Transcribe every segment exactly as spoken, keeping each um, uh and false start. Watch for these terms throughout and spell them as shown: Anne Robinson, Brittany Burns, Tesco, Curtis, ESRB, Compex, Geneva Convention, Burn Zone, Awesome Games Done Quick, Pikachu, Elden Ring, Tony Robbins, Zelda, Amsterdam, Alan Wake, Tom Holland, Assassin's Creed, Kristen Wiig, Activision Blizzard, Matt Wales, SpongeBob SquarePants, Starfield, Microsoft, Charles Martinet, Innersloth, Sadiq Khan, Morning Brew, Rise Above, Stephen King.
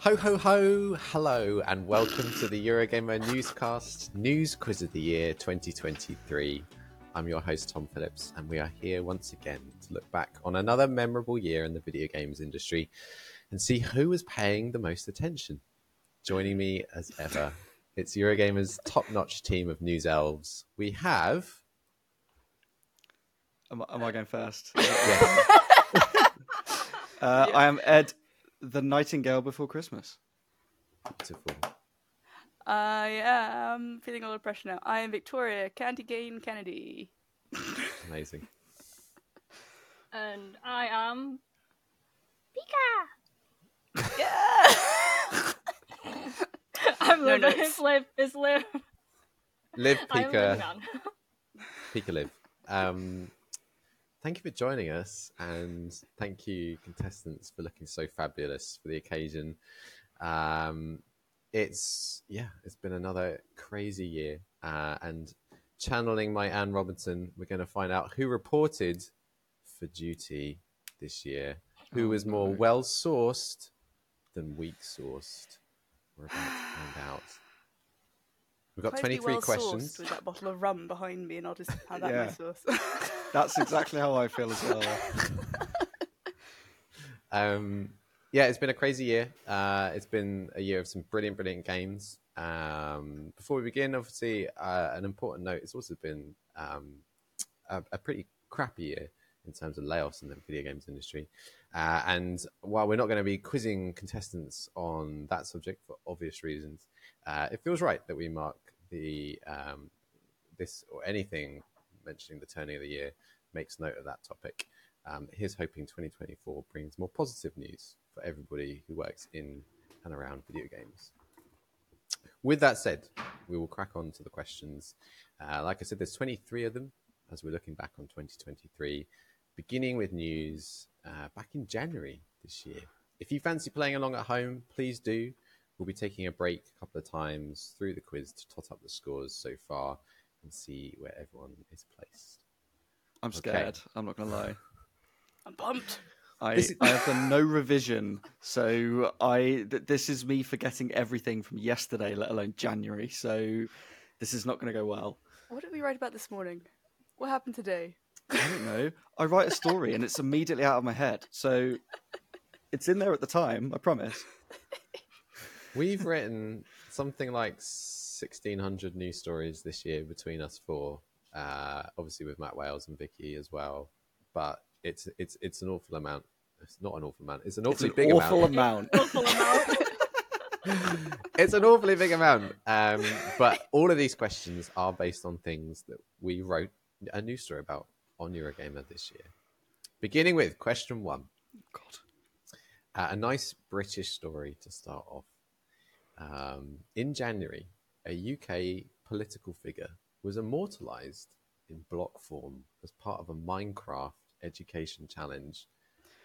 Ho, ho, ho. Hello, and welcome to the Eurogamer Newscast News Quiz of the Year twenty twenty-three. I'm your host, Tom Phillips, and we are here once again to look back on another memorable year in the video games industry and see who was paying the most attention. Joining me as ever, it's Eurogamer's top-notch team of news elves. We have... Am, am I going first? Yes. uh, yeah. I am Ed, the Nightingale Before Christmas. Beautiful. Uh, yeah, I'm feeling a little pressure now. I am Victoria, Candygain Kennedy. Amazing. And I am... Pika! Yeah! I'm Liv. No, no, it's Liv. It's Liv. Liv Pika. Pika Liv. Um, thank you for joining us, and thank you, contestants, for looking so fabulous for the occasion. Um, it's yeah, it's been another crazy year, uh, and channeling my Anne Robinson, we're going to find out who reported for duty this year, who was more well sourced than weak sourced. We're about to find out. We've got twenty-three well questions. With that bottle of rum behind me, and I'll just have that yeah. resource. That's exactly how I feel as well. um, yeah, it's been a crazy year. Uh, it's been a year of some brilliant, brilliant games. Um, before we begin, obviously, uh, an important note: it's also been um, a, a pretty crappy year in terms of layoffs in the video games industry. Uh, and while we're not going to be quizzing contestants on that subject for obvious reasons, uh, it feels right that we mark the um, this or anything mentioning the turning of the year makes note of that topic. Um, here's hoping twenty twenty-four brings more positive news for everybody who works in and around video games. With that said, we will crack on to the questions. Uh, like I said, there's twenty-three of them as we're looking back on twenty twenty-three, beginning with news uh, back in January this year. If you fancy playing along at home, please do. We'll be taking a break a couple of times through the quiz to tot up the scores so far and see where everyone is placed. I'm okay. Scared. I'm not going to lie. I'm pumped. I, is... I have done no revision. So I th- this is me forgetting everything from yesterday, let alone January. So this is not going to go well. What did we write about this morning? What happened today? I don't know. I write a story and it's immediately out of my head. So it's in there at the time, I promise. We've written something like sixteen hundred news stories this year between us four, uh, obviously with Matt Wales and Vicky as well. But it's it's it's an awful amount. It's not an awful amount. It's an awfully it's an big awful amount. Awful amount. It's an awfully big amount. Um, but all of these questions are based on things that we wrote a news story about on Eurogamer this year. Beginning with question one. God. Uh, a nice British story to start off. Um, in January, a U K political figure was immortalised in block form as part of a Minecraft education challenge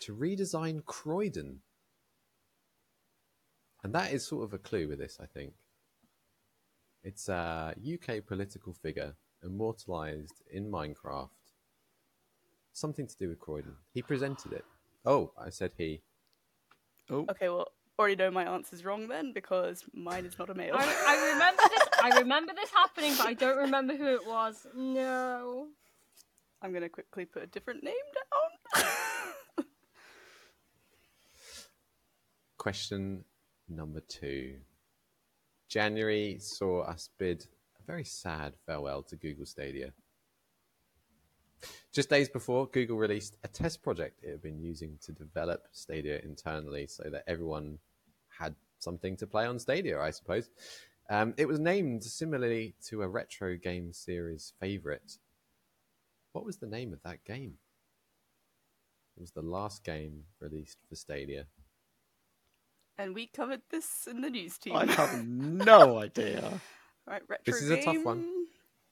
to redesign Croydon. And that is sort of a clue with this, I think. It's a U K political figure immortalised in Minecraft. Something to do with Croydon. He presented it. Oh, I said he. Oh. Okay, well, already know my answer's wrong then, because mine is not a male. I, I remember this I remember this happening, but I don't remember who it was. No. I'm going to quickly put a different name down. Question number two. January saw us bid a very sad farewell to Google Stadia. Just days before, Google released a test project it had been using to develop Stadia internally so that everyone had something to play on Stadia, I suppose. Um, it was named similarly to a retro game series favourite. What was the name of that game? It was the last game released for Stadia. And we covered this in the news team. I have no idea. Right, retro this is game. A tough one.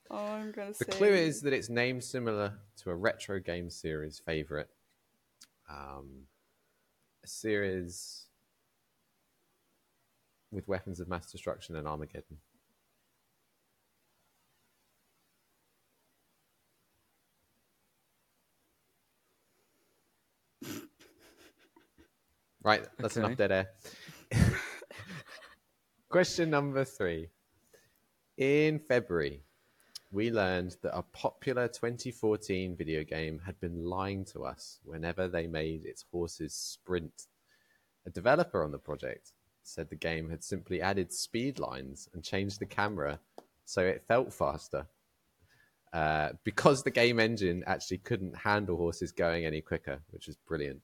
Oh, I'm gonna the say... clue is that it's named similar to a retro game series favourite. Um, a series with weapons of mass destruction and Armageddon. Right, that's okay. Enough dead air. Question number three. In February, we learned that a popular twenty fourteen video game had been lying to us whenever they made its horses sprint. A developer on the project said the game had simply added speed lines and changed the camera so it felt faster, uh, because the game engine actually couldn't handle horses going any quicker, which is brilliant.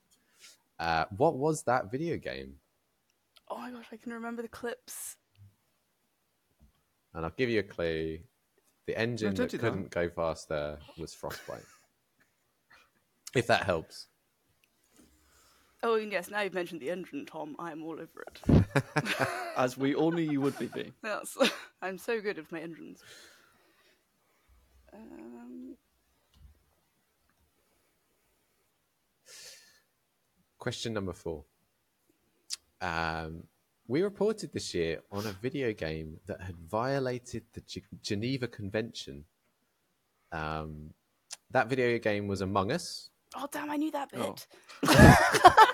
Uh, what was that video game? Oh my gosh, I can remember the clips. And I'll give you a clue. The engine no, that couldn't that. go faster was Frostbite. If that helps. Oh, yes, now you've mentioned the engine, Tom. I'm all over it. As we all knew you would be, B. Yes, I'm so good with my engines. Um... Question number four. Um, we reported this year on a video game that had violated the G- Geneva Convention. Um, that video game was Among Us. Oh, damn, I knew that bit. Oh.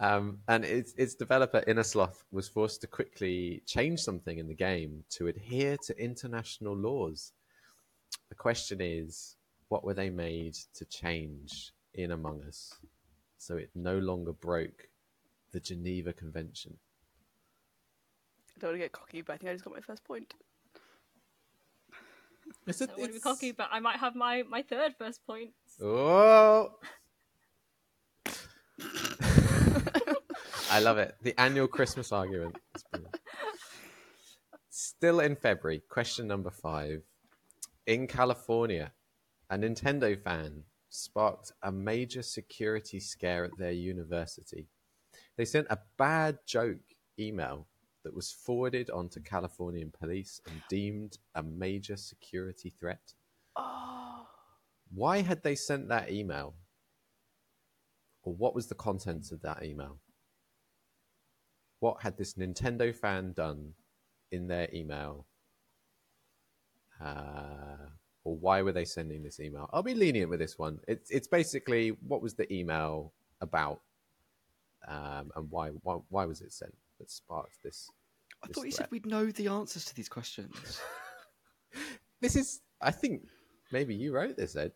um, and its, its developer, Innersloth, was forced to quickly change something in the game to adhere to international laws. The question is, what were they made to change in Among Us so it no longer broke the Geneva Convention? I don't want to get cocky, but I think I just got my first point. I don't want to be cocky, but I might have my, my third first point. Oh! I love it. The annual Christmas argument. Still in February, question number five. In California, a Nintendo fan sparked a major security scare at their university. They sent a bad joke email that was forwarded onto Californian police and deemed a major security threat. Oh. Why had they sent that email? Or what was the contents of that email? What had this Nintendo fan done in their email? Uh... Or why were they sending this email? I'll be lenient with this one. It's it's basically, what was the email about, um, and why, why why was it sent that sparked this? I this thought you threat. said we'd know the answers to these questions. This is, I think, maybe you wrote this, Ed.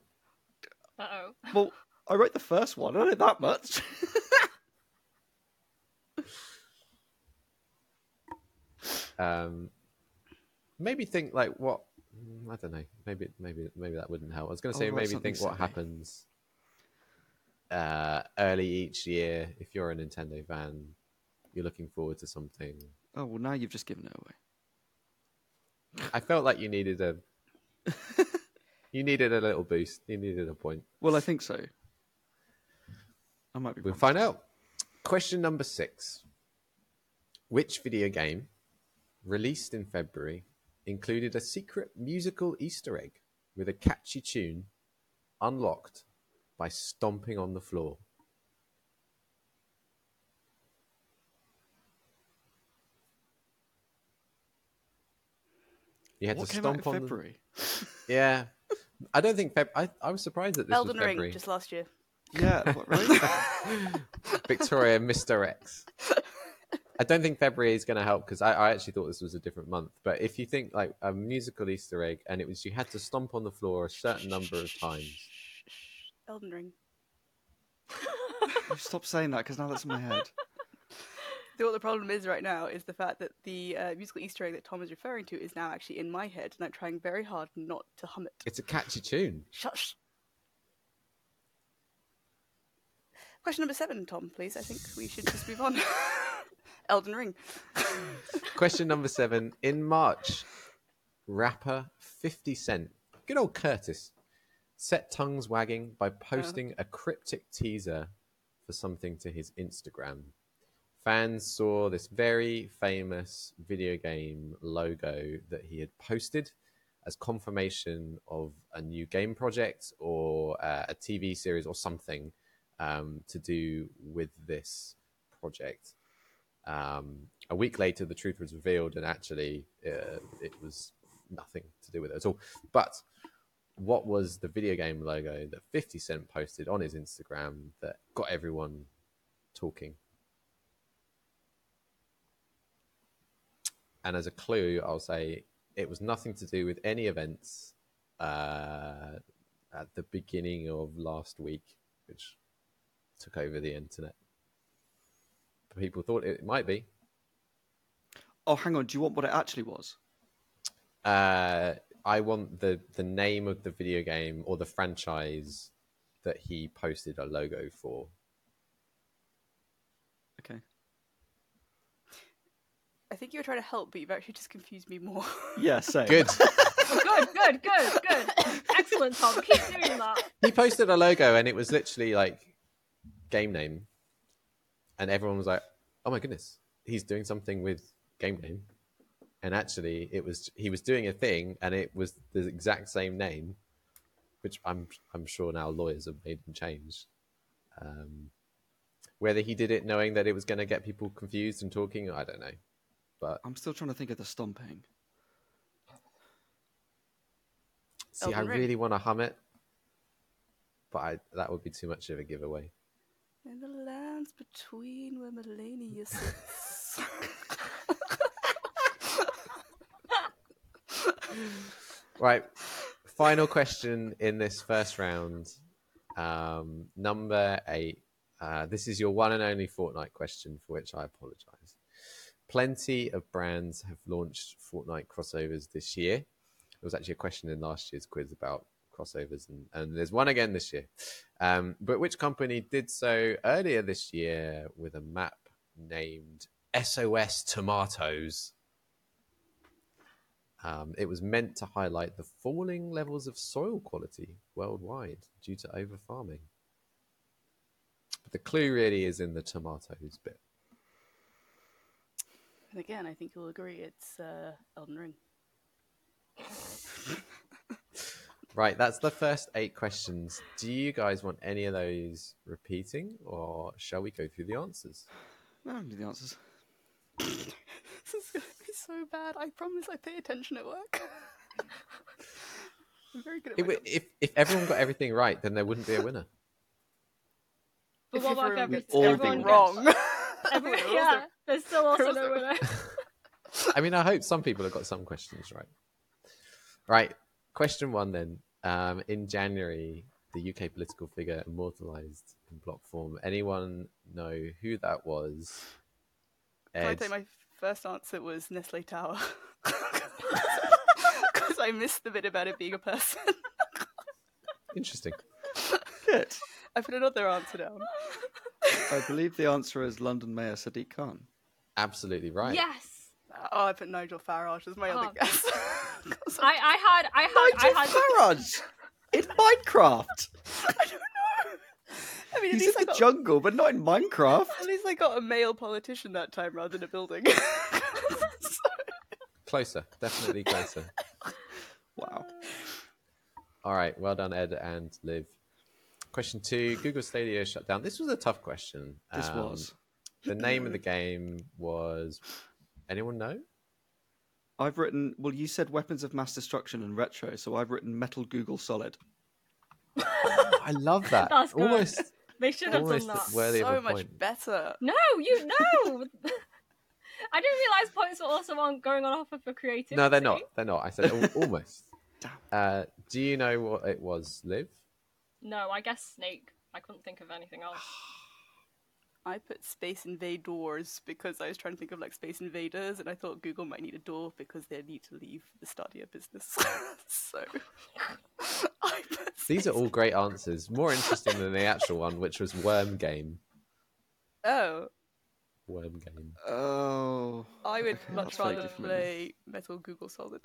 Uh-oh. Well, I wrote the first one. I don't know that much. um, maybe think like what. I don't know. Maybe, maybe, maybe that wouldn't help. I was going to say, oh, maybe think what happens uh, early each year. If you're a Nintendo fan, you're looking forward to something. Oh well, now you've just given it away. I felt like you needed a, you needed a little boost. You needed a point. Well, I think so. I might be. We'll find out. Question number six: which video game released in February included a secret musical Easter egg with a catchy tune unlocked by stomping on the floor? You had what to came stomp out in on February. The... Yeah. I don't think Feb... I, I was surprised at this. Elden was Ring February. Just last year. Yeah, what, really? Victoria Mister X. I don't think February is going to help because I, I actually thought this was a different month. But if you think like a musical Easter egg, and it was you had to stomp on the floor a certain number of times. Elden Ring. Stop saying that because now that's in my head. What the problem is right now is the fact that the uh, musical Easter egg that Tom is referring to is now actually in my head, and I'm trying very hard not to hum it. It's a catchy tune. Shush. Question number seven, Tom, please. I think we should just move on. Elden Ring. Question number seven. In March, rapper fifty cent, good old Curtis, set tongues wagging by posting oh. a cryptic teaser for something to his Instagram. Fans saw this very famous video game logo that he had posted as confirmation of a new game project or uh, a T V series or something um, to do with this project. Um, a week later, the truth was revealed, and actually uh, it was nothing to do with it at all. But what was the video game logo that fifty Cent posted on his Instagram that got everyone talking? And as a clue, I'll say it was nothing to do with any events uh, at the beginning of last week, which took over the internet. People thought it might be. Oh, hang on. Do you want what it actually was? Uh, I want the, the name of the video game or the franchise that he posted a logo for. Okay. I think you were trying to help, but you've actually just confused me more. Yeah, same. Good. good, good, good, good. Excellent, Tom. Keep doing that. He posted a logo, and it was literally like game name. And everyone was like, oh my goodness, he's doing something with game name. And actually, it was he was doing a thing, and it was the exact same name, which I'm I'm sure now lawyers have made him change. Um, whether he did it knowing that it was going to get people confused and talking, I don't know. But I'm still trying to think of the stomping. See, I really want to hum it, but I, that would be too much of a giveaway. In the lands between where Melania sits. Right, final question in this first round. Um, number eight. Uh, this is your one and only Fortnite question, for which I apologise. Plenty of brands have launched Fortnite crossovers this year. There was actually a question in last year's quiz about crossovers, and, and there's one again this year. Um, but which company did so earlier this year with a map named S O S Tomatoes? Um, it was meant to highlight the falling levels of soil quality worldwide due to over-farming. But the clue really is in the tomatoes bit. And again, I think you'll agree it's uh, Elden Ring. Right, that's the first eight questions. Do you guys want any of those repeating, or shall we go through the answers? No, I don't do the answers. This is going to be so bad. I promise I pay attention at work. I'm very good at it. If, if everyone got everything right, then there wouldn't be a winner. But if what about every, everyone wrong? Gets... Every, yeah, also... there's still also there's no winner. I mean, I hope some people have got some questions right. Right, question one then. Um, in January, the U K political figure immortalised in block form. Anyone know who that was? Ed? Can I say my first answer was Nestle Tower? Because I missed the bit about it being a person. Interesting. Good. I put another answer down. I believe the answer is London Mayor Sadiq Khan. Absolutely right. Yes. Oh, I put Nigel Farage as my oh. other guess. I, I had, I had, Nigel I had Farage in Minecraft. I don't know. I mean, he's in I the got... jungle, but not in Minecraft. At least I got a male politician that time rather than a building. So... Closer, definitely closer. Wow. All right, well done, Ed and Liv. Question two: Google Stadia shut down. This was a tough question. This um, was. The name of the game was. Anyone know? I've written, well, you said weapons of mass destruction and retro, so I've written Metal Google Solid. Oh, I love that. That's good. Almost, they should have done that. So much better. No, you know. I didn't realize points were also on going on offer for creativity. No, they're not. They're not. I said al- almost. Uh, do you know what it was, Liv? No, I guess Snake. I couldn't think of anything else. I put Space Invaders because I was trying to think of like Space Invaders, and I thought Google might need a door because they need to leave the Stadia business. So I put these are all great answers. More interesting than the actual one, which was Worm Game. Oh. Worm Game. Oh. I would okay, much rather play Metal Google Solid.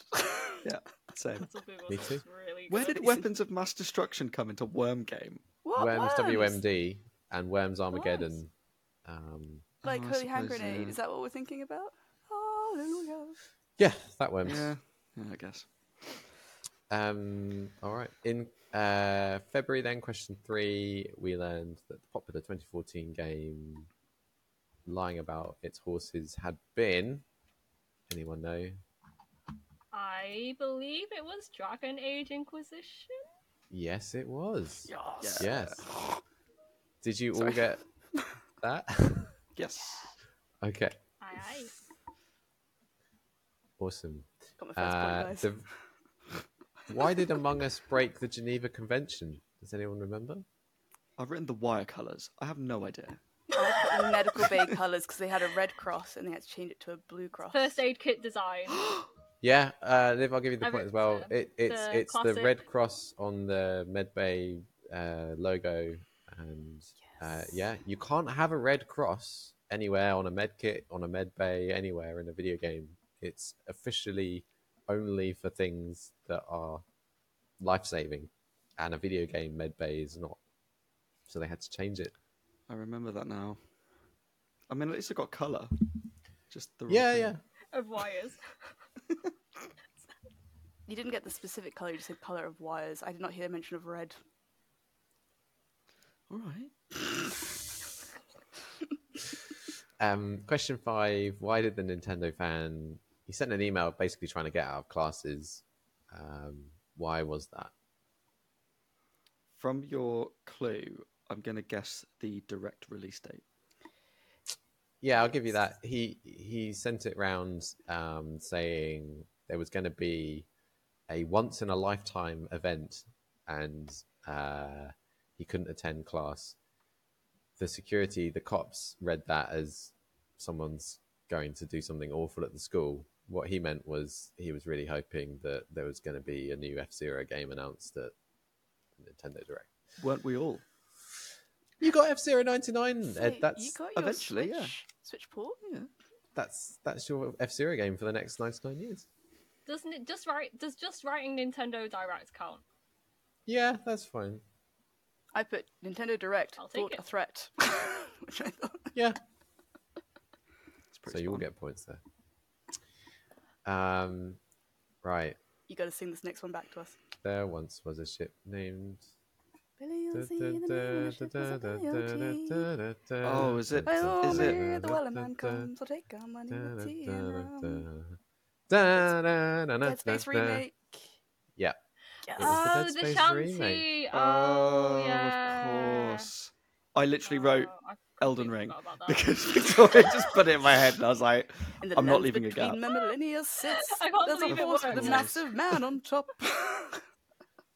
Yeah, same. Metal Google Me too. Really Where did Weapons of Mass Destruction come into Worm Game? What? Worms, Worms W M D and Worms Armageddon. Worms. Um, like oh, Holy Hand Grenade. Yeah. Is that what we're thinking about? Hallelujah. Yeah, that Worms. Yeah, yeah I guess. Um. All right. In uh, February, then, question three, we learned that the popular twenty fourteen game Lying About Its Horses had been... Anyone know? I believe it was Dragon Age Inquisition. Yes, it was. Yes. Yes. yes. Did you Sorry. all get that? Yes. Okay. Aye, aye. Awesome. Got my first uh, point, guys. The... Why did Among Us break the Geneva Convention? Does anyone remember? I've written the wire colours. I have no idea. The medical bay colours because they had a red cross and they had to change it to a blue cross. First aid kit design. Yeah, uh, Liv, I'll give you the I point as well. The, it, it's the it's classic. The red cross on the med bay uh, logo, and yes. uh, yeah, you can't have a red cross anywhere on a med kit, on a med bay, anywhere in a video game. It's officially only for things that are life saving, and a video game med bay is not. So they had to change it. I remember that now. I mean, at least it got colour. Just the right yeah, thing. yeah, of wires. You didn't get the specific colour. You just said colour of wires. I did not hear mention of red. All right. um, question five: Why did the Nintendo fan? He sent an email basically trying to get out of classes. Um, why was that? From your clue, I'm going to guess the direct release date. Yeah, I'll give you that. He he sent it round um, saying there was going to be a once-in-a-lifetime event and uh, he couldn't attend class. The security, the cops, read that as someone's going to do something awful at the school. What he meant was he was really hoping that there was going to be a new F-Zero game announced at Nintendo Direct. Weren't we all? You got F-Zero ninety-nine, Ed. That's eventually, Switch, yeah. Switch port, yeah. That's that's your F-Zero game for the next ninety-nine years. Doesn't it just write? Does just writing Nintendo Direct count? Yeah, that's fine. I put Nintendo Direct. I'll take it. A threat. Which I thought. Yeah. So you will get points there. Um, right. You got to sing this next one back to us. There once was a ship named. Oh, is it? Is it? The wellerman comes, I'll take our money with tea and rum. Dead Space remake. Yeah. Oh, the Shanty. Oh, yeah. Of course. I literally wrote Elden Ring because Victoria just put it in my head, and I was like, I'm not leaving a gap. There's a horse with a massive man on top.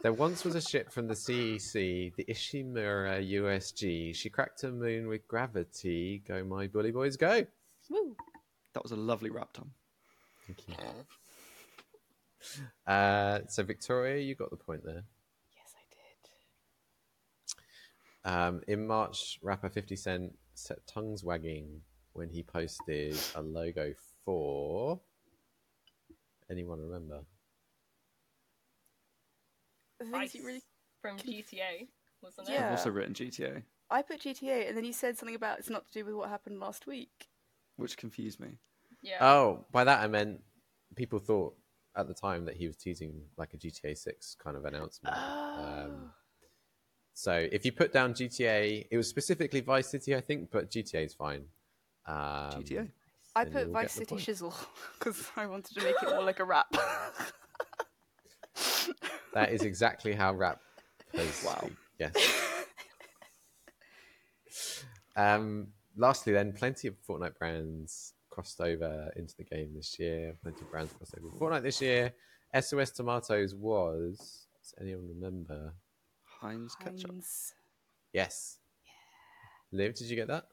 There once was a ship from the C E C, the Ishimura U S G. She cracked her moon with gravity. Go, my bully boys, go! Woo. That was a lovely rap, Tom. Thank you. Uh, so, Victoria, you got the point there. Yes, I did. Um, in March, rapper fifty cent set tongues wagging when he posted a logo for... Anyone remember? Vice really... from G T A, wasn't it? Yeah. I've also written G T A. I put G T A, and then you said something about it's not to do with what happened last week. Which confused me. Yeah. Oh, by that I meant people thought at the time that he was teasing like a G T A six kind of announcement. Oh. Um, so if you put down G T A, it was specifically Vice City, I think, but G T A is fine. Um, G T A? I put Vice City Shizzle, because I wanted to make it more like a rap. That is exactly how rap plays. Wow. Yes. Um, lastly, then, plenty of Fortnite brands crossed over into the game this year. Plenty of brands crossed over. Fortnite this year. S O S Tomatoes was... Does anyone remember? Heinz Ketchup. Yes. Yeah. Liv, did you get that?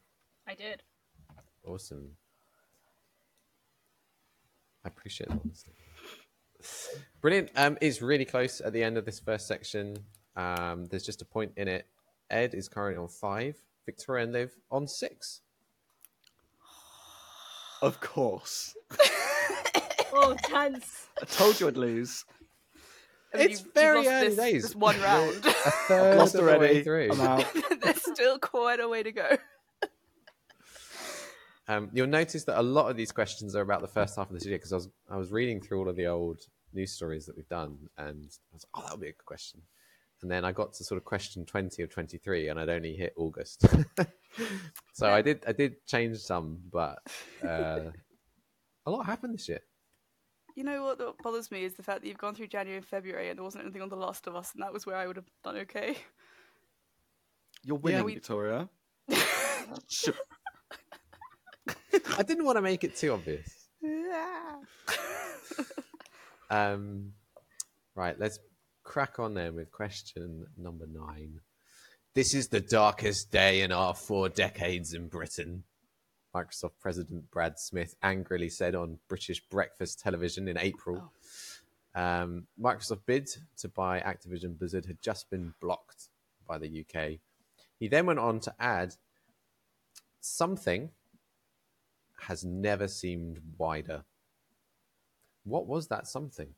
I did. Awesome. I appreciate that, honestly. Brilliant. Um, it's really close at the end of this first section. Um, there's just a point in it. Ed is currently on five. Victoria and Liv on six. Of course. Oh, tense. I told you I'd lose. I mean, it's you, very early this, days. This one round. A third lost of already. The way through. I'm out. There's still quite a way to go. Um, you'll notice that a lot of these questions are about the first half of this year, because I was I was reading through all of the old news stories that we've done, and I was like, oh, that would be a good question. And then I got to sort of question twenty or twenty-three, and I'd only hit August. So I did I did change some, but uh, a lot happened this year. You know what, what bothers me is the fact that you've gone through January and February, and there wasn't anything on The Last of Us, and that was where I would have done okay. You're winning, yeah, we... Victoria. Sure. I didn't want to make it too obvious. Yeah. um, right, let's crack on then with question number nine. This is the darkest day in our four decades in Britain, Microsoft President Brad Smith angrily said on British breakfast television in April. Oh. Um, Microsoft's bid to buy Activision Blizzard had just been blocked by the U K. He then went on to add, something has never seemed wider. What was that something?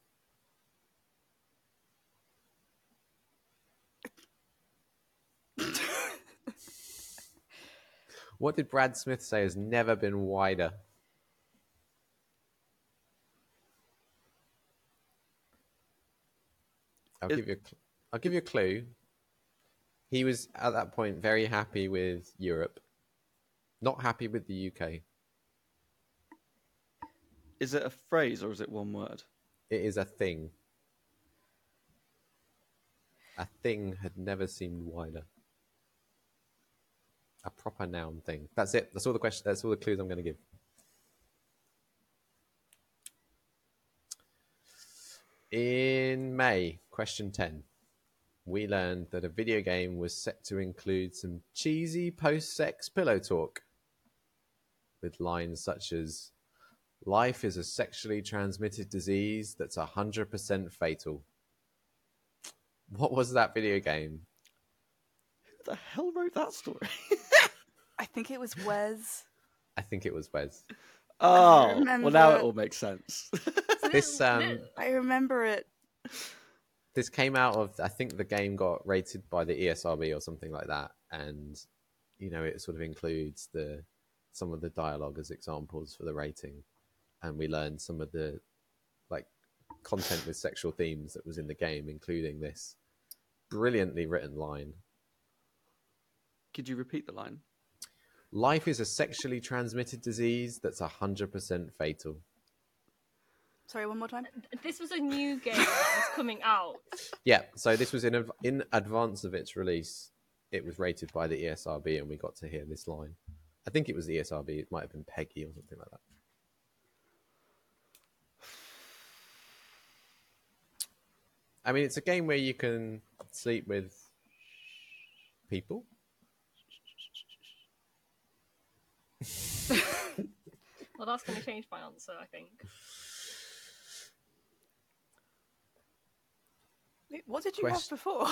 What did Brad Smith say has never been wider? I'll give you a cl- I'll give you a clue. He was at that point very happy with Europe, not happy with the U K. Is it a phrase or is it one word? It is a thing. A thing had never seemed wider. A proper noun thing. That's it. That's all the question. That's all the clues I'm going to give. In May, question ten, we learned that a video game was set to include some cheesy post-sex pillow talk with lines such as, life is a sexually transmitted disease that's one hundred percent fatal. What was that video game? Who the hell wrote that story? I think it was Wes. I think it was Wes. Oh, well, now it all makes sense. This, um, I remember it. This came out of, I think the game got rated by the E S R B or something like that. And, you know, it sort of includes the some of the dialogue as examples for the rating. And we learned some of the like content with sexual themes that was in the game, including this brilliantly written line. Could you repeat the line? Life is a sexually transmitted disease that's one hundred percent fatal. Sorry, one more time. This was a new game that was coming out. Yeah, so this was in av- in advance of its release. It was rated by the E S R B and we got to hear this line. I think it was the E S R B. It might have been Peggy or something like that. I mean, it's a game where you can sleep with people. Well, that's going to change my answer, I think. What did you Question. Have before?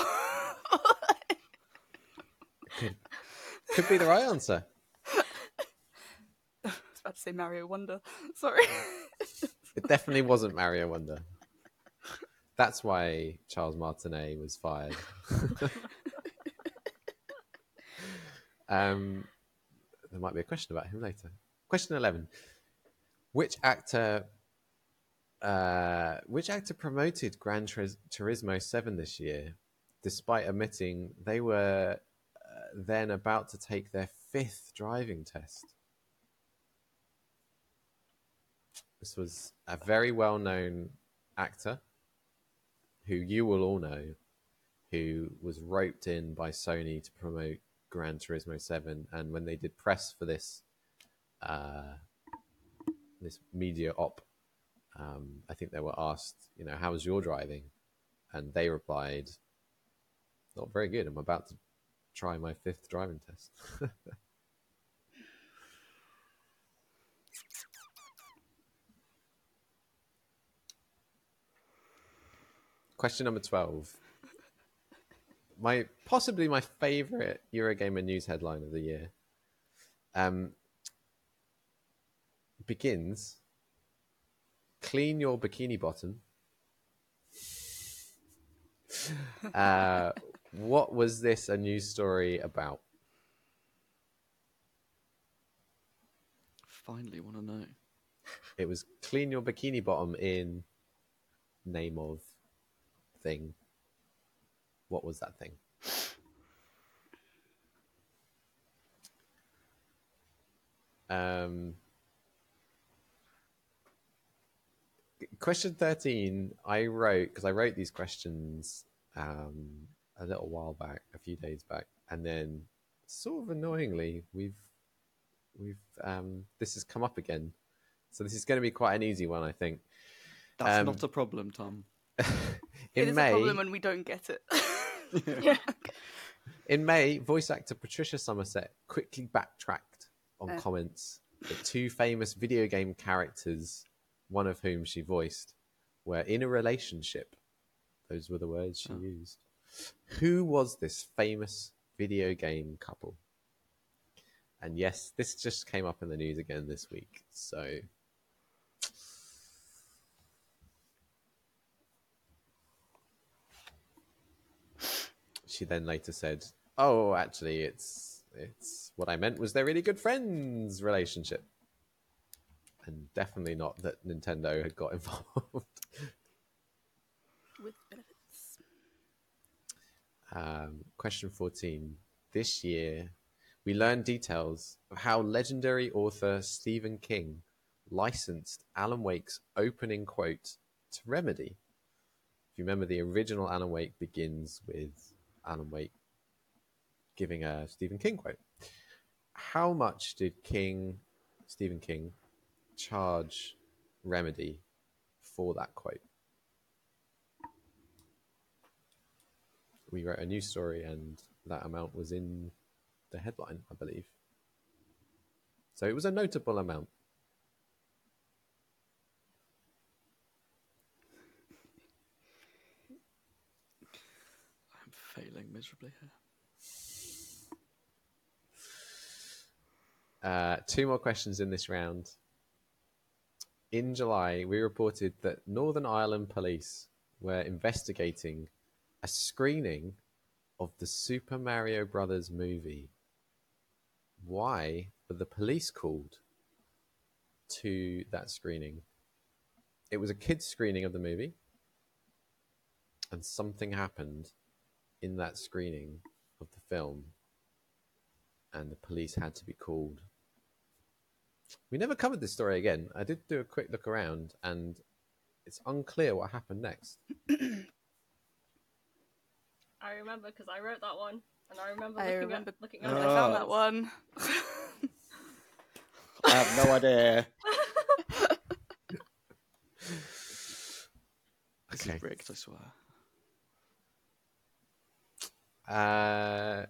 could, could be the right answer. I was about to say Mario Wonder. Sorry. It definitely wasn't Mario Wonder. That's why Charles Martinet was fired. um, there might be a question about him later. Question eleven: Which actor, uh, which actor promoted Gran Turismo Seven this year, despite admitting they were uh, then about to take their fifth driving test? This was a very well-known actor who you will all know, who was roped in by Sony to promote Gran Turismo seven. And when they did press for this uh, this media op, um, I think they were asked, you know, how was your driving? And they replied, not very good. I'm about to try my fifth driving test. Question number twelve. My possibly my favorite Eurogamer news headline of the year um, begins, clean your bikini bottom. Uh, what was this a news story about? Finally want to know. It was clean your bikini bottom in name of thing. What was that thing? Um, question thirteen, I wrote, because I wrote these questions um, a little while back, a few days back, and then sort of annoyingly, we've, we've um, this has come up again. So this is going to be quite an easy one, I think. That's um, not a problem, Tom. In it is May, a problem when we don't get it. Yeah. Yeah. In May, voice actor Patricia Somerset quickly backtracked on uh. comments that two famous video game characters, one of whom she voiced, were in a relationship. Those were the words she oh. used. Who was this famous video game couple? And yes, this just came up in the news again this week. So... she then later said, oh, actually, it's it's what I meant was their really good friends relationship. And definitely not that Nintendo had got involved. With benefits. Um, question fourteen. This year, we learned details of how legendary author Stephen King licensed Alan Wake's opening quote to Remedy. If you remember, the original Alan Wake begins with Alan Wake giving a Stephen King quote. How much did King, Stephen King, charge Remedy for that quote? We wrote a news story and that amount was in the headline, I believe. So it was a notable amount. Failing miserably here. Uh, two more questions in this round. In July, we reported that Northern Ireland police were investigating a screening of the Super Mario Brothers movie. Why were the police called to that screening? It was a kids' screening of the movie, and something happened in that screening of the film, and the police had to be called. We never covered this story again. I did do a quick look around, and it's unclear what happened next. I remember because I wrote that one, and I remember I looking remember at, looking at oh. I found that one. I have no idea. This okay. is rigged, I swear. Uh,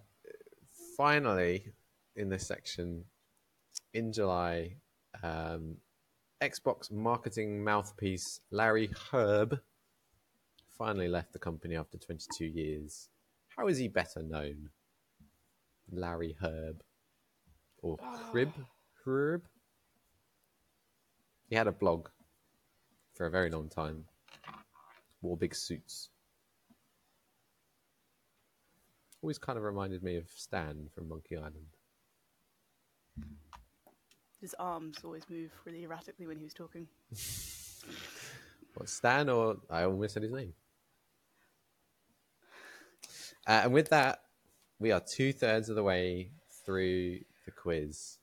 finally, in this section, in July, um, Xbox marketing mouthpiece Larry Hryb finally left the company after twenty-two years. How is he better known? Larry Hryb. Or Hryb? Hryb? He had a blog for a very long time. Wore big suits. Always kind of reminded me of Stan from Monkey Island. His arms always move really erratically when he was talking. What, Stan or... I almost said his name. Uh, and with that, we are two-thirds of the way through the quiz.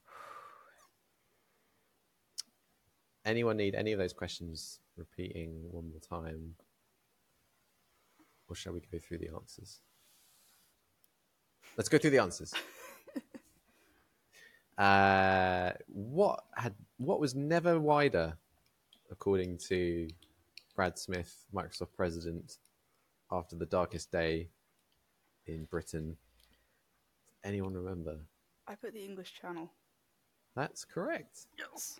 Anyone need any of those questions repeating one more time? Or shall we go through the answers? Let's go through the answers. uh, what had what was never wider, according to Brad Smith, Microsoft president, after the darkest day in Britain. Anyone remember? I put the English Channel. That's correct. Yes.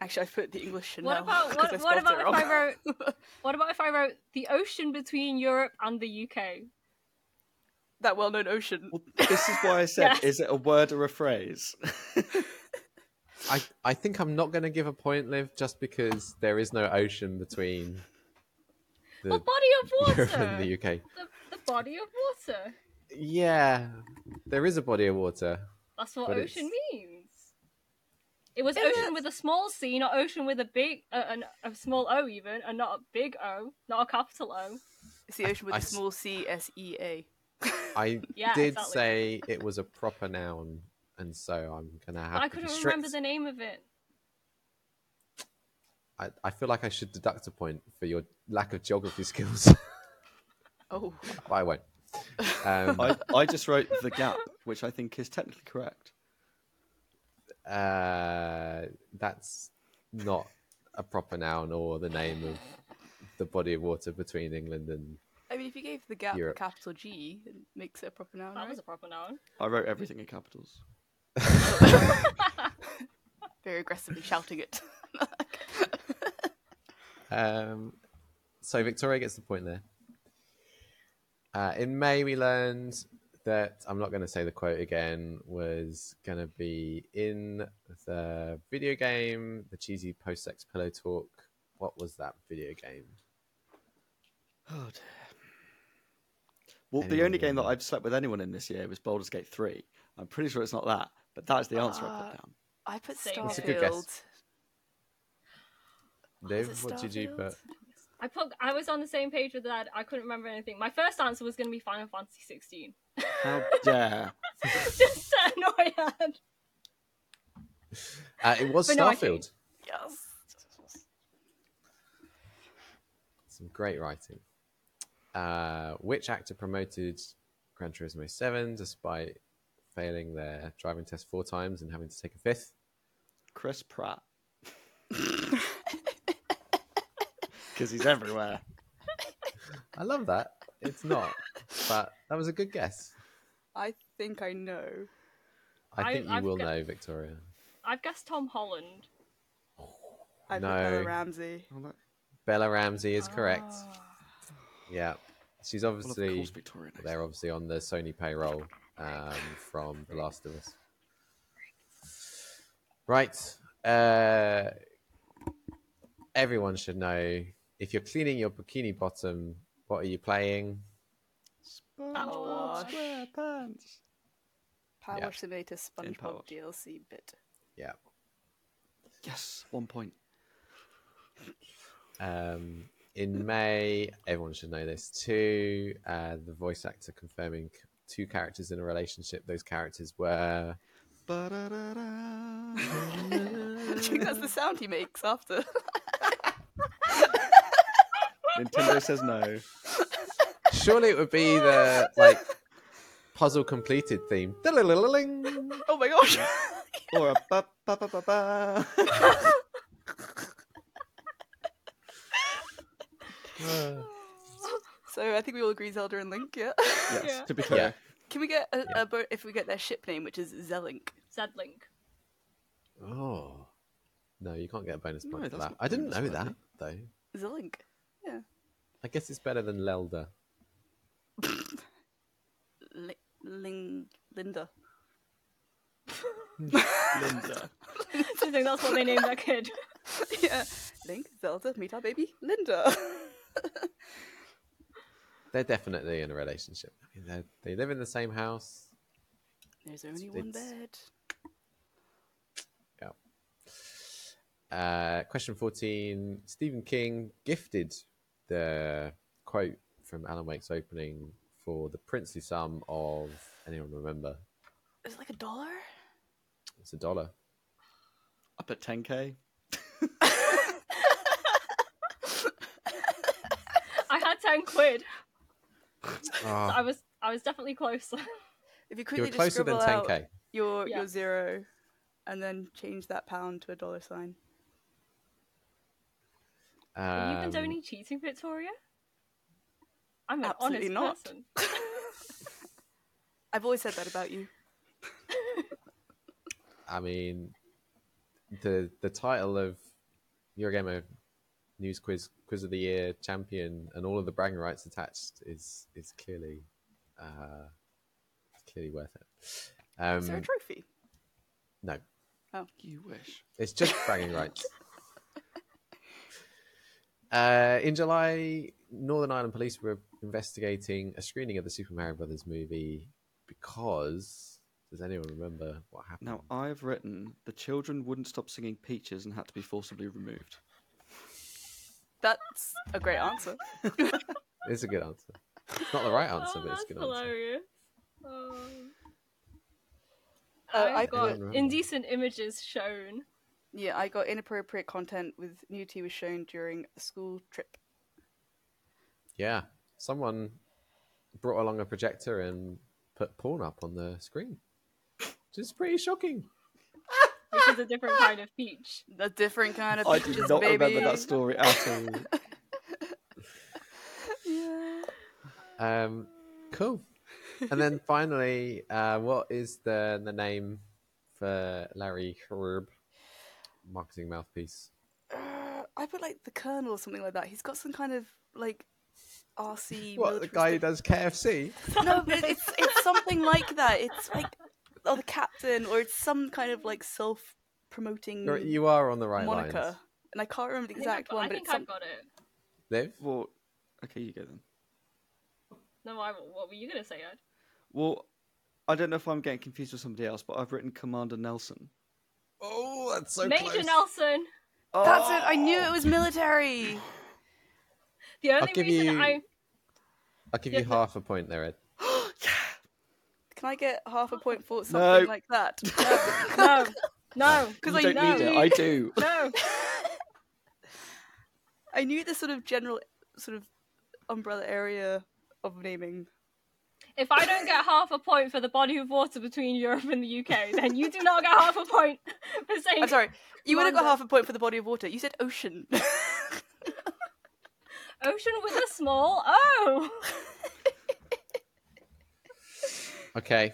Actually, I put the English Channel. What about, what, I what about if I wrote? What about if I wrote the ocean between Europe and the U K? That well-known ocean. Well, this is why I said, yes. Is it a word or a phrase? I I think I'm not going to give a point, Liv, just because there is no ocean between the well, body of water Europe and the U K. The, the body of water. Yeah, there is a body of water. That's what ocean it's... means. It was Isn't ocean it? With a small C, not ocean with a big, uh, an, a small O even, and not a big O, not a capital O. It's the ocean with I, a small C, S E A. I yeah, did exactly. say it was a proper noun, and so I'm going to have but to I couldn't restrict... remember the name of it. I, I feel like I should deduct a point for your lack of geography skills. Oh. But I won't. Um, I, I just wrote the gap, which I think is technically correct. Uh, that's not a proper noun or the name of the body of water between England and... I mean, if you gave the gap Europe. A capital G, it makes it a proper noun. That right? was a proper noun. I wrote everything in capitals. Very aggressively shouting it. um, so Victoria gets the point there. Uh, in May, we learned that, I'm not going to say the quote again, was going to be in the video game, the cheesy post-sex pillow talk. What was that video game? Oh, dear. Well, anyone. The only game that I've slept with anyone in this year was Baldur's Gate three. I'm pretty sure it's not that, but that's the answer uh, I put down. I put Starfield. That's a good guess. Liv, what did you put? I put. I was on the same page with that. I couldn't remember anything. My first answer was going to be Final Fantasy sixteen. How dare! Just so annoyed. Uh, it was but Starfield. No, yes. Some great writing. Uh, which actor promoted Gran Turismo seven despite failing their driving test four times and having to take a fifth? Chris Pratt. Because he's everywhere. I love that. It's not. But that was a good guess. I think I know. I think I, you I've will gu- know, Victoria. I've guessed Tom Holland. I've no. Bella Ramsey. Bella Ramsey is correct. Oh. Yeah, she's obviously, well, of course, Victoria knows. They're obviously on the Sony payroll um, from The Last of Us. Right. Uh, everyone should know, if you're cleaning your bikini bottom, what are you playing? SpongeBob SquarePants. Power yeah. Simulator SpongeBob D L C bit. Yeah. Yes, one point. Um... In May, everyone should know this too, uh, the voice actor confirming c- two characters in a relationship. Those characters were... I think that's the sound he makes after. Nintendo says no. Surely it would be the like puzzle completed theme. Oh my gosh. Or a ba-ba-ba-ba-ba. Uh. So I think we all agree Zelda and Link, yeah? Yes, yeah. To be clear. Yeah. Can we get a, yeah. a boat if we get their ship name, which is Zelink? Zedlink. Oh. No, you can't get a bonus point no, for that. I didn't know that, though. Zelink, yeah. I guess it's better than Lelda. L- Ling- Linda. Linda. Do you think that's what they named that kid? Yeah. Link, Zelda, meet our baby, Linda. They're definitely in a relationship. I mean, they live in the same house. There's only it's, one bed. Yeah. Uh, question fourteen. Stephen King gifted the quote from Alan Wake's opening for the princely sum of, anyone remember? Is it like a dollar? It's a dollar. Up at ten K. I had ten quid. Oh. So I was I was definitely closer. If you quickly you were just scribble out ten K. your yeah. your zero and then change that pound to a dollar sign. Um, Are you condoning cheating, Victoria? I'm an absolutely honest person. not. I've always said that about you. I mean, the the title of Eurogamer News Quiz Quiz of the Year champion and all of the bragging rights attached is is clearly uh, clearly worth it. Um, is there a trophy? No. Oh, you wish. It's just bragging rights. Uh, in July, Northern Ireland police were investigating a screening of the Super Mario Brothers movie because, does anyone remember what happened? Now, I've written, the children wouldn't stop singing Peaches and had to be forcibly removed. That's a great answer. It's a good answer. It's not the right answer, oh, but it's a good hilarious. answer. That's hilarious. Uh, I got indecent images shown. Yeah, I got inappropriate content with nudity was shown during a school trip. Yeah, someone brought along a projector and put porn up on the screen, which is pretty shocking. Which is a different kind of peach. A different kind of peach. I do not baby. remember that story at all. Yeah. Um, cool. And then finally, uh, what is the the name for Larry Hryb, marketing mouthpiece? Uh, I put like the Colonel or something like that. He's got some kind of like R C. What, the guy who does K F C? No, but it's it's something like that. It's like, or the captain, or it's some kind of like self-promoting. You're, you are on the right moniker, lines. And I can't remember the exact I one. I think I've got, one, I but think it's I've some... got it. Liv? Well, okay, you go then. No, I, what were you going to say, Ed? Well, I don't know if I'm getting confused with somebody else, but I've written Commander Nelson. Oh, that's so Major close. Major Nelson. Oh. That's it. I knew it was military. The only I'll reason you... I... I'll give yeah, you no. half a point there, Ed. Yeah. Can I get half a point for something no. like that? No. No. Because no. I don't know. need it. I do. No. I knew the sort of general sort of umbrella area of naming. If I don't get half a point for the body of water between Europe and the U K, then you do not get half a point for saying... I'm sorry. You would have got half a point for the body of water. You said ocean. Ocean with a small O. Okay.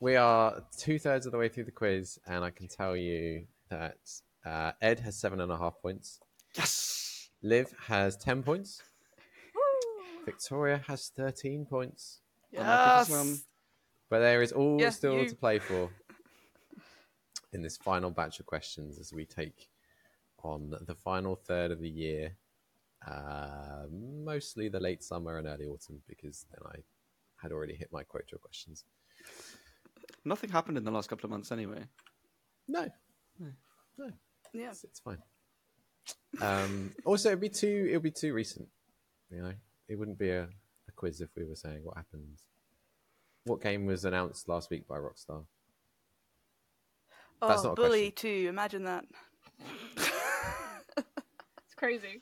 We are two-thirds of the way through the quiz, and I can tell you that uh, Ed has seven and a half points. Yes! Liv has ten points. Victoria has thirteen points. Yes. Um, but there is all yeah, still you. to play for in this final batch of questions as we take on the final third of the year. Uh, mostly the late summer and early autumn, because then I had already hit my quota of questions. Nothing happened in the last couple of months anyway. No. No. no. Yeah. It's, it's fine. Um, also, it'd be too, it'd be too recent, you know? It wouldn't be a, a quiz if we were saying what happened. What game was announced last week by Rockstar? Oh, That's not Bully two. Imagine that. It's crazy.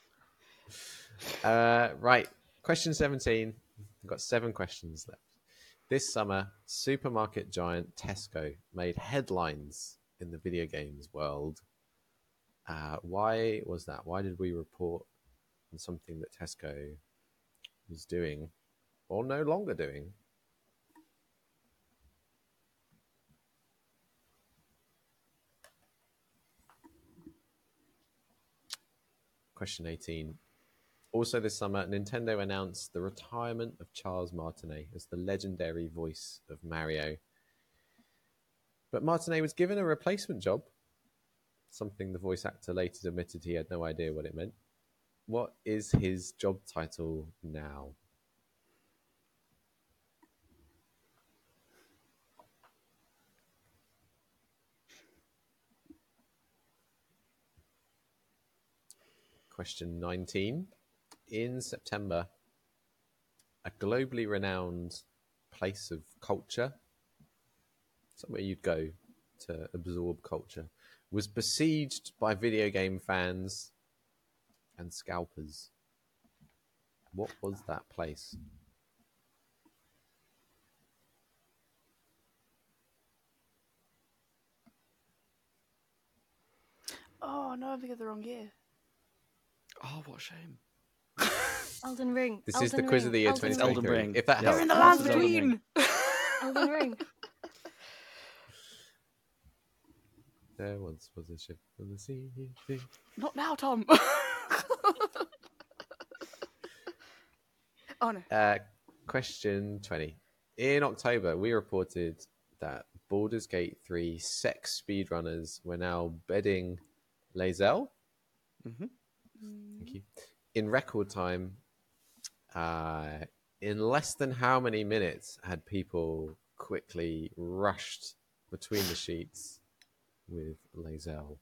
Uh, right. Question seventeen. We've got seven questions left. This summer, supermarket giant Tesco made headlines in the video games world. Uh, why was that? Why did we report on something that Tesco... was doing or no longer doing? Question eighteen. Also this summer, Nintendo announced the retirement of Charles Martinet as the legendary voice of Mario. But Martinet was given a replacement job, something the voice actor later admitted he had no idea what it meant. What is his job title now? Question nineteen. In September, a globally renowned place of culture, somewhere you'd go to absorb culture, was besieged by video game fans and scalpers. What was that place? am I thinking of the wrong year? Oh, what a shame. Elden Ring. This Elden is the quiz Ring. Of the year twenty twenty-three. Elden Ring. If that helps. We're in the land between. Elden Ring. There once was a ship on the sea. Not now, Tom. Oh, no. Uh, question twenty. In October, we reported that Baldur's Gate three sex speedrunners were now bedding Lae'zel. Mm-hmm. Thank you. In record time, uh, in less than how many minutes had people quickly rushed between the sheets with Lae'zel?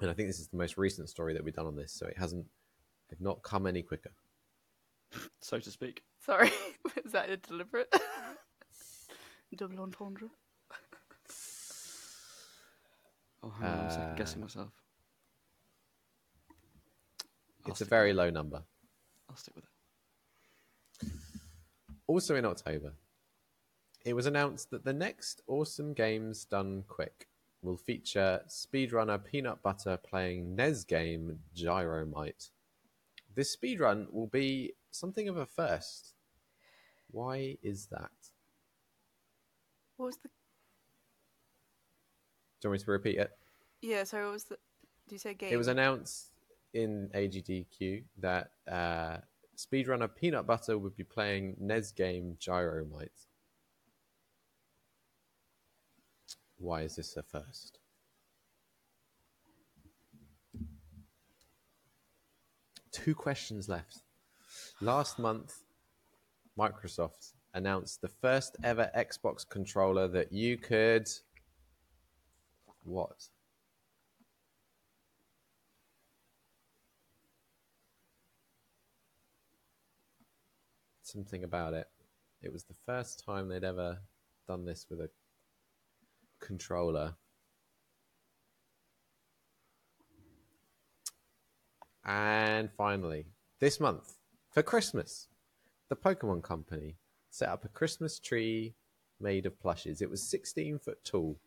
And I think this is the most recent story that we've done on this, so it hasn't, it not come any quicker. So to speak. Sorry, is that a deliberate? Double entendre. Oh, hang on uh, a second, guessing myself. I'll it's a very low number. I'll stick with it. Also in October, it was announced that the next Awesome Games Done Quick will feature speedrunner Peanut Butter playing N E S game Gyromite. This speedrun will be something of a first. Why is that? What was the... Do you want me to repeat it? Yeah, so what was the... Did you say game? It was announced... in A G D Q that uh, speedrunner Peanut Butter would be playing N E S game Gyromite. Why is this a first? Two questions left. Last month, Microsoft announced the first ever Xbox controller that you could... What? Something about it. It was the first time they'd ever done this with a controller. And finally, this month, for Christmas, the Pokemon Company set up a Christmas tree made of plushies. It was sixteen foot tall.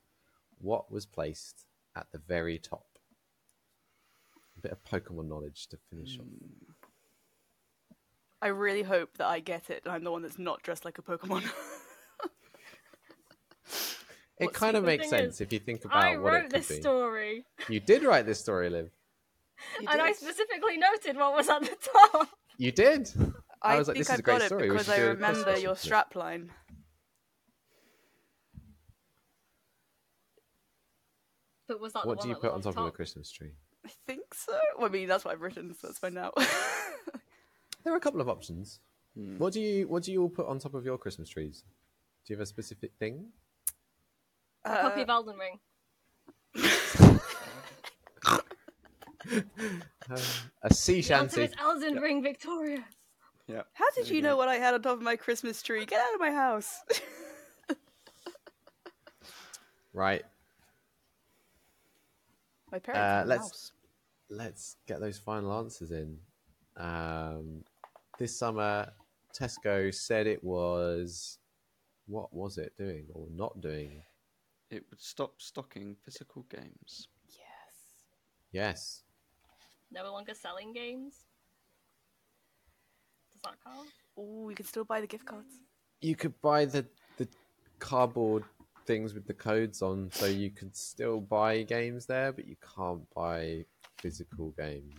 What was placed at the very top? A bit of Pokemon knowledge to finish mm. off. I really hope that I get it and I'm the one that's not dressed like a Pokemon. It kind of makes sense is, if you think about what it could be. I wrote this story. You did write this story, Liv. And I specifically noted what was at the top. You did. I, I was like, this I've is a great story. I think I got it because I remember your strapline. But was that what do you put on top of a Christmas tree? I think so. Well, I mean, that's what I've written, so let's find out. There are a couple of options. Hmm. What do you What do you all put on top of your Christmas trees? Do you have a specific thing? A uh, copy of Elden Ring. um, a sea shanty. The answer is Elden yep. Ring Victorious. Yeah. How did you know go. What I had on top of my Christmas tree? Get out of my house. Right. My parents. Uh, in the let's house. Let's get those final answers in. Um, this summer, Tesco said it was, what was it doing or not doing? It would stop stocking physical games. Yes. Yes. No longer selling games. Does that count? Oh, you could still buy the gift cards. You could buy the the cardboard things with the codes on, so you could still buy games there, but you can't buy physical games.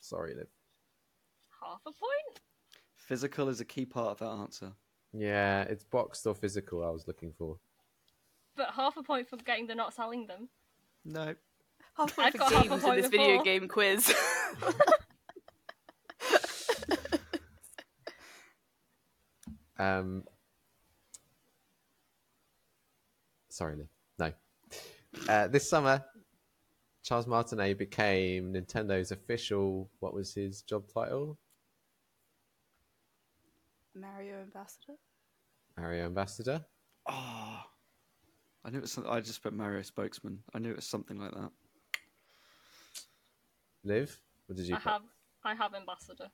Sorry, Liv. Half a point? Physical is a key part of that answer. Yeah, it's boxed or physical I was looking for. But half a point for getting the not selling them. No. Half a point I've for games half a point in this before. Video game quiz. um. Sorry, Liv. No. Uh, this summer... Charles Martinet became Nintendo's official, what was his job title? Mario Ambassador. Mario Ambassador? Oh, I knew it was something, I just put Mario Spokesman. I knew it was something like that. Liv, what did you I put? have, I have Ambassador.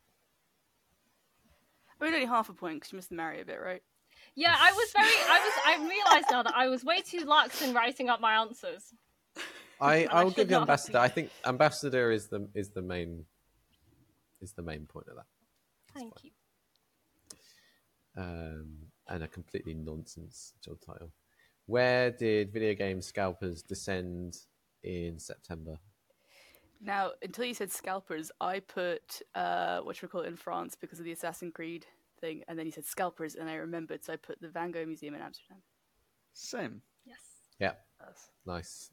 I mean, only half a point because you missed the Mario bit, right? Yeah, I was very, I was, I realised now that I was way too lax in writing up my answers. I, I will give you ambassador. I think ambassador is the is the main is the main point of that. That's Thank fine. you. Um, and a completely nonsense job title. Where did video game scalpers descend in September? Now, until you said scalpers, I put uh, what should we call it in France because of the Assassin's Creed thing, and then you said scalpers, and I remembered, so I put the Van Gogh Museum in Amsterdam. Same. Yes. Yeah. Yes. Nice.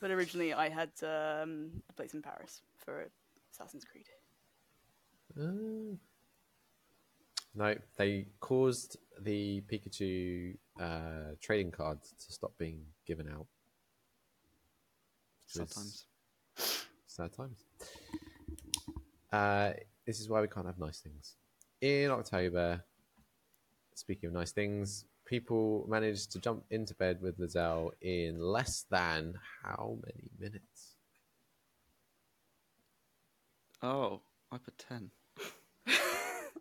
But originally, I had um, a place in Paris for Assassin's Creed. Uh, no, they caused the Pikachu uh, trading card to stop being given out. Sad times. Sad times. Uh, this is why we can't have nice things. In October, speaking of nice things, people managed to jump into bed with Lae'zel in less than how many minutes? Oh, I put ten.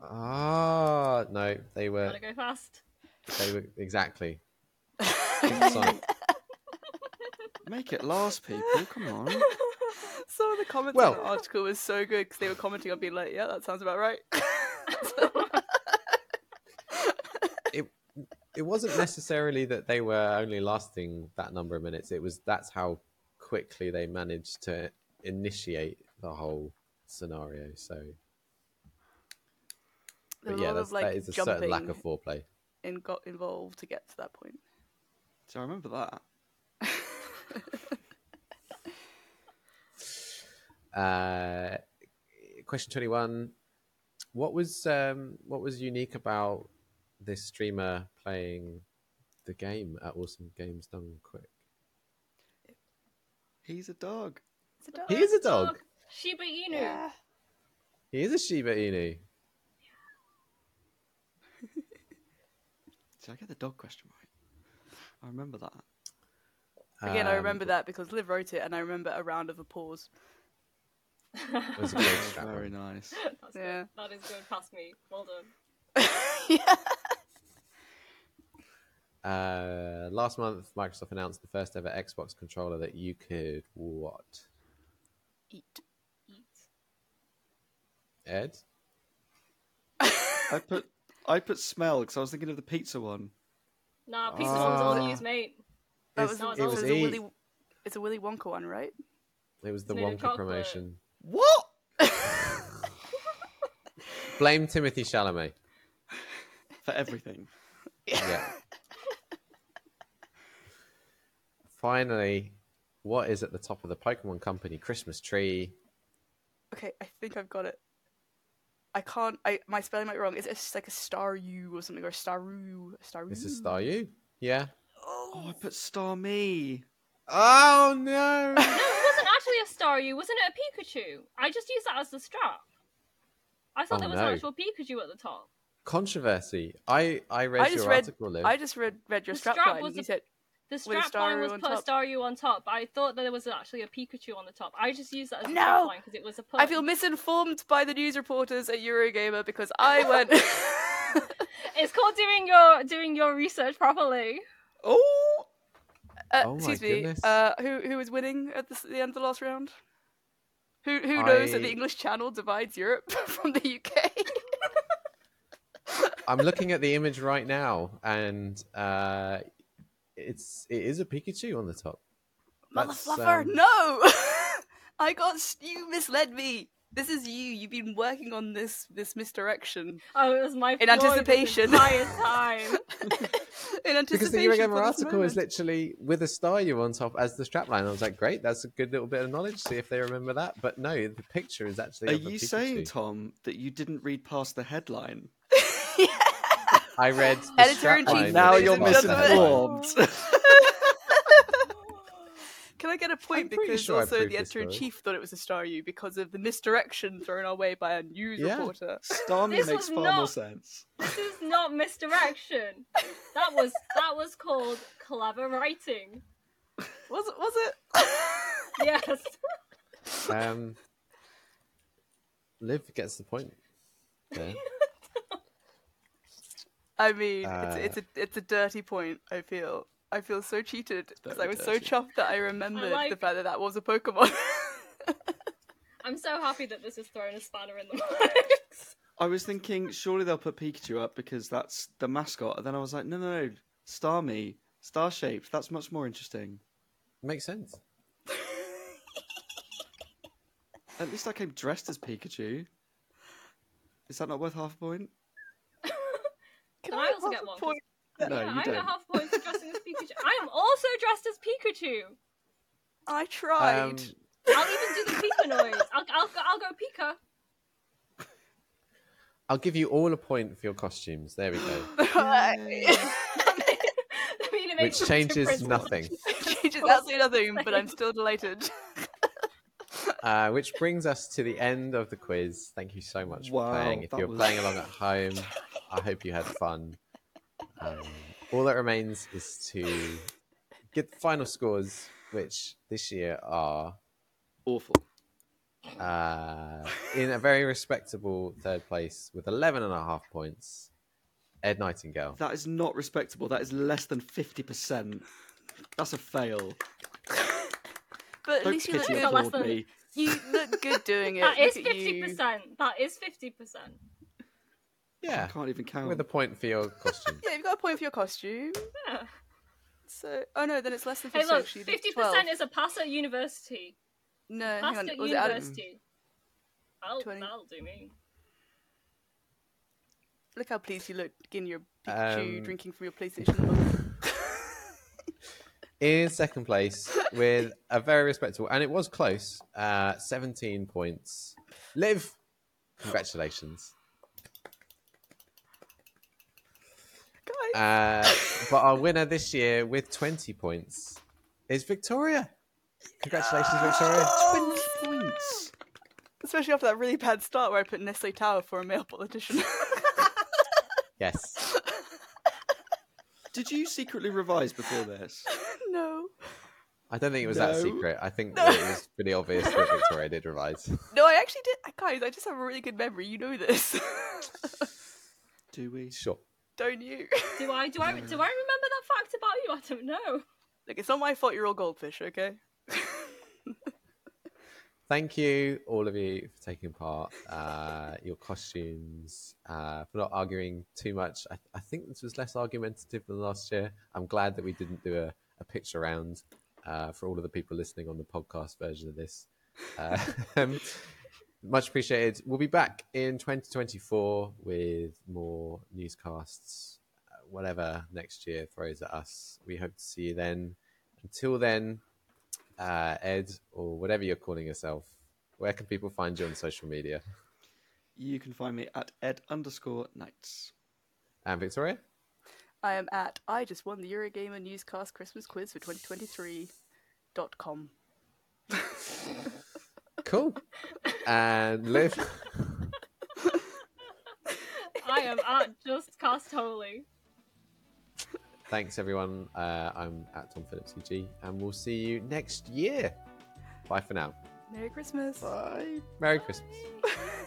Ah, no, they were. Gotta go fast. They were exactly. Make it last, people. Come on. Some of the comments well, on the article was so good because they were commenting on being like, "Yeah, that sounds about right." It wasn't necessarily that they were only lasting that number of minutes. It was that's how quickly they managed to initiate the whole scenario. So, but yeah, that's, of, like, that is a certain lack of foreplay and got involved to get to that point. So I remember that. uh, question twenty-one: What was um, what was unique about this streamer playing the game at Awesome Games Done Quick? He's a dog. It's a dog. He is a dog. dog. Shiba Inu. Yeah. He is a Shiba Inu. Yeah. Did I get the dog question right? I remember that. Again, um, I remember that because Liv wrote it, and I remember a round of applause. That's very nice. That's yeah. good. That is good. Pass me. Well done. yeah. uh, last month, Microsoft announced the first ever Xbox controller that you could what? Eat. Eat. Ed? I put I put smell because I was thinking of the pizza one. Nah, pizza oh. one's all news, mate. That it's, was not it was it Willy, It's a Willy Wonka one, right? It was the it's Wonka promotion. What? Blame Timothy Chalamet. For everything. Yeah. Finally, what is at the top of the Pokemon Company Christmas tree? Okay, I think I've got it. I can't. I my spelling might be wrong. Is it like a Staryu or something or a Staryu? Staryu. This is Staryu. Yeah. Oh, I put Star Me. Oh no! No, it wasn't actually a Staryu. Wasn't it a Pikachu? I just used that as the strap. I thought oh, there was no. an actual Pikachu at the top. Controversy. I I read I your read, article. Liv. I just read read your strap, strap line. You said the strap line was put top. a Staryu on top. But I thought that there was actually a Pikachu on the top. I just used that as a no! strap line because it was a pun. I feel misinformed by the news reporters at Eurogamer because I went. It's called doing your doing your research properly. Oh. Uh, oh excuse me. Uh, who who was winning at the, the end of the last round? Who who knows I... that the English Channel divides Europe from the U K? I'm looking at the image right now, and uh, it's it is a Pikachu on the top. Motherfluffer, um... no! I got you misled me. This is you. You've been working on this this misdirection. Oh, it was my in anticipation. Entire time. in anticipation. Because the Eurogamer article is literally with a Staryu on top as the strapline. I was like, great, that's a good little bit of knowledge. See if they remember that. But no, the picture is actually. Are of a you Pikachu. saying, Tom, that you didn't read past the headline? Yeah. I read the editor-in-chief. Now you're misinformed. Can I get a point? Because sure also the editor-in-chief thought it was a Staryu because of the misdirection thrown our way by a news yeah. reporter. Staryu this makes far not, more sense. This is not misdirection. That was that was called clever writing. Was it? Was it? Yes. Um, Liv gets the point there. I mean, uh, it's, it's a it's a dirty point. I feel I feel so cheated because I was dirty. so chuffed that I remembered I like... the fact that that was a Pokemon. I'm so happy that this is throwing a spanner in the works. I was thinking, surely they'll put Pikachu up because that's the mascot. And then I was like, no, no, no, Starmie, star-shaped. That's much more interesting. Makes sense. At least I came dressed as Pikachu. Is that not worth half a point? Can I, I also get one? Point? No, yeah, you I don't. Got half a point for dressing as Pikachu. I am also dressed as Pikachu. I tried. Um... I'll even do the Pika noise. I'll, I'll, I'll go Pika. I'll give you all a point for your costumes. There we go. I mean, it makes Which changes nothing. It changes absolutely nothing, but I'm still delighted. Uh, which brings us to the end of the quiz. Thank you so much wow, for playing. If you're was... playing along at home, I hope you had fun. Um, all that remains is to get the final scores, which this year are... Awful. Uh, in a very respectable third place with eleven and a half points, Ed Nightingale. That is not respectable. That is less than fifty percent. That's a fail. But at Don't least you look good. Less than... me. You look good doing it. That is fifty percent. That is fifty percent. Yeah. I can't even count. With a point for your costume. Yeah, you've got a point for your costume. Yeah. So, oh no, then it's less than fifty percent. Hey, look, fifty percent is a pass at university. No, hang on. Was university. It I'll, that'll do me. Look how pleased you look in your Pikachu um, drinking from your PlayStation. In second place with a very respectable, and it was close, uh, seventeen points. Liv, congratulations. Guys. Uh, but our winner this year with twenty points is Victoria. Congratulations, Victoria. Oh, twenty points. Especially after that really bad start where I put Nestle Tower for a male politician. Yes. Did you secretly revise before this? No. I don't think it was no. that secret. I think no. it was pretty obvious that Victoria did revise. No, I actually did. Guys, I just have a really good memory. You know this. Do we? Sure. Don't you? Do I? Do I? No. Do I remember that fact about you? I don't know. Look, it's not my fault you're all goldfish, okay? Thank you, all of you, for taking part. Uh, your costumes, uh, for not arguing too much. I, I think this was less argumentative than last year. I'm glad that we didn't do a, a picture round uh, for all of the people listening on the podcast version of this. Uh, much appreciated. We'll be back in twenty twenty-four with more newscasts. Whatever next year throws at us. We hope to see you then. Until then, uh, Ed, or whatever you're calling yourself, where can people find you on social media? You can find me at Ed underscore Knights. And Victoria? I am at I just won the Eurogamer Newscast Christmas Quiz for twenty twenty-three dot com. Cool. And Liv? I am at just cast holy. Thanks, everyone. Uh, I'm at Tom Phillips U G, and we'll see you next year. Bye for now. Merry Christmas. Bye. Merry Bye. Christmas.